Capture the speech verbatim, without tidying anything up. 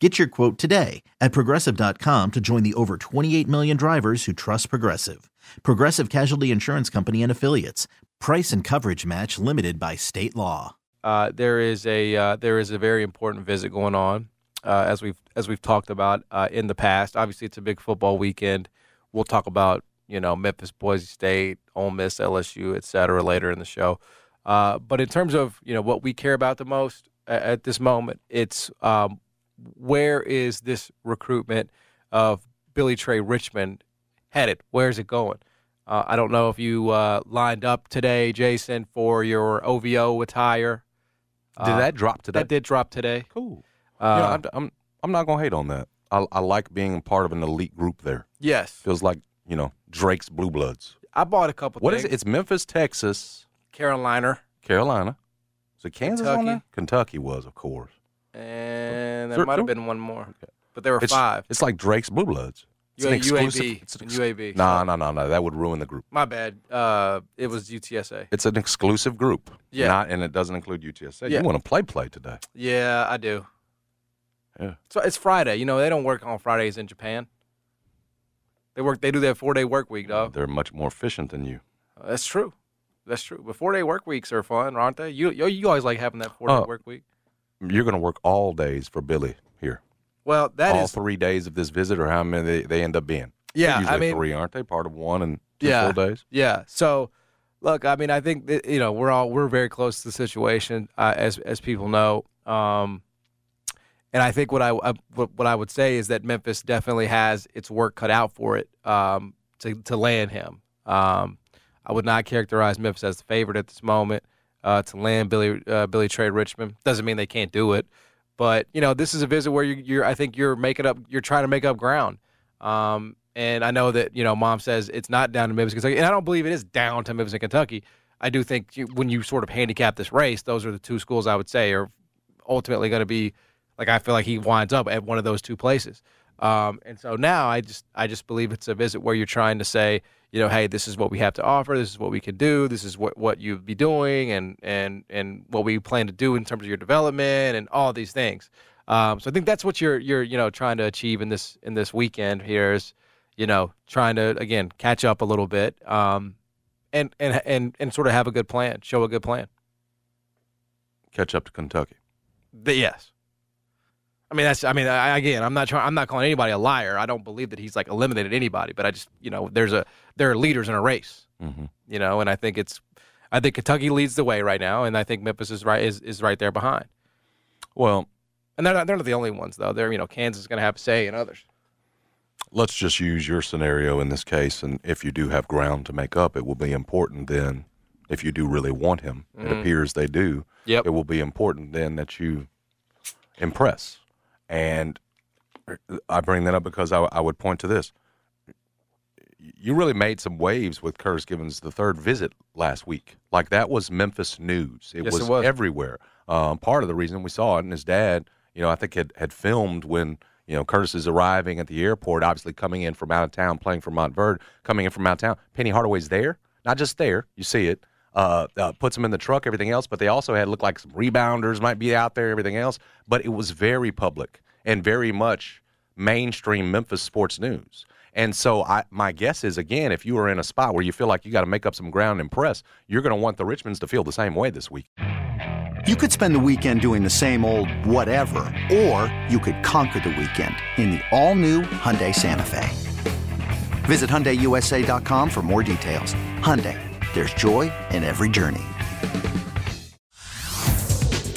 Get your quote today at Progressive dot com to join the over twenty-eight million drivers who trust Progressive. Progressive Casualty Insurance Company and Affiliates. Price and coverage match limited by state law. Uh, there is a uh, there is a very important visit going on, uh, as we've as we've talked about uh, in the past. Obviously, it's a big football weekend. We'll talk about you know Memphis, Boise State, Ole Miss, L S U, et cetera, later in the show. Uh, but in terms of you know what we care about the most at, at this moment, it's um, where is this recruitment of Billy Trey Richmond headed? Where is it going? Uh, I don't know if you uh, lined up today, Jason, for your O V O attire. Did uh, that drop today? That did drop today. Cool. Uh, you know, I'm, I'm I'm not gonna hate on that. I, I like being part of an elite group there. Yes. Feels like you know Drake's Blue Bloods. I bought a couple. What things. Is it? It's Memphis, Texas, Carolina, Carolina. So Kansas Kentucky. On there? Kentucky was, of course. And there might have been one more, okay. But there were it's, five. It's like Drake's Blue Bloods. It's an U A B. It's an ex- U A B. No, no, no, no. That would ruin the group. My bad. Uh, it was U T S A. It's an exclusive group. Yeah. Not, and it doesn't include U T S A. Yeah. You want to play play today. Yeah, I do. Yeah. So it's Friday. You know, they don't work on Fridays in Japan. They work. They do their four-day work week, dog. They're much more efficient than you. Uh, that's true. That's true. But four-day work weeks are fun, aren't they? You you, you always like having that four-day uh, work week. You're going to work all days for Billy here. Well, that all is all three days of this visit, or how many they, they end up being. Yeah, usually I mean three, aren't they? Part of one and two yeah, full days. Yeah. So, look, I mean, I think that, you know we're all we're very close to the situation, uh, as as people know. Um, and I think what I, I what I would say is that Memphis definitely has its work cut out for it um, to to land him. Um, I would not characterize Memphis as the favorite at this moment uh, to land Billy uh, Billy Trey Richmond. Doesn't mean they can't do it. But, you know, this is a visit where you're, you're I think you're making up, you're trying to make up ground. Um, and I know that, you know, Mom says it's not down to Memphis, Kentucky. And I don't believe it is down to Memphis and Kentucky. I do think you, when you sort of handicap this race, those are the two schools I would say are ultimately going to be, like, I feel like he winds up at one of those two places. Um, and so now I just, I just believe it's a visit where you're trying to say, you know, hey, this is what we have to offer. This is what we can do. This is what, what you'd be doing and, and, and what we plan to do in terms of your development and all these things. Um, so I think that's what you're, you're, you know, trying to achieve in this, in this weekend here is, you know, trying to, again, catch up a little bit, um, and, and, and, and sort of have a good plan, show a good plan. Catch up to Kentucky. The, yes. I mean that's. I mean, I, again, I'm not trying. I'm not calling anybody a liar. I don't believe that he's like eliminated anybody, but I just, you know, there's a there are leaders in a race, mm-hmm. you know, and I think it's, I think Kentucky leads the way right now, and I think Memphis is right is, is right there behind. Well, and they're not they're not the only ones though. They're you know Kansas is going to have a say and others. Let's just use your scenario in this case, and if you do have ground to make up, it will be important then. If you do really want him, mm-hmm. it appears they do. Yep. It will be important then that you impress. And I bring that up because I, I would point to this. You really made some waves with Curtis Givens' the third visit last week. Like, that was Memphis news. It, yes, was, it was everywhere. Um, part of the reason we saw it, and his dad, you know, I think had, had filmed when, you know, Curtis is arriving at the airport, obviously coming in from out of town, playing for Montverde, coming in from out of town. Penny Hardaway's there. Not just there. You see it. Uh, uh, puts them in the truck, everything else, but they also had looked like some rebounders might be out there, everything else. But it was very public and very much mainstream Memphis sports news. And so I, my guess is, again, if you are in a spot where you feel like you got to make up some ground and press, you're going to want the Richmonds to feel the same way this week. You could spend the weekend doing the same old whatever, or you could conquer the weekend in the all-new Hyundai Santa Fe. Visit Hyundai U S A dot com for more details. Hyundai. There's joy in every journey.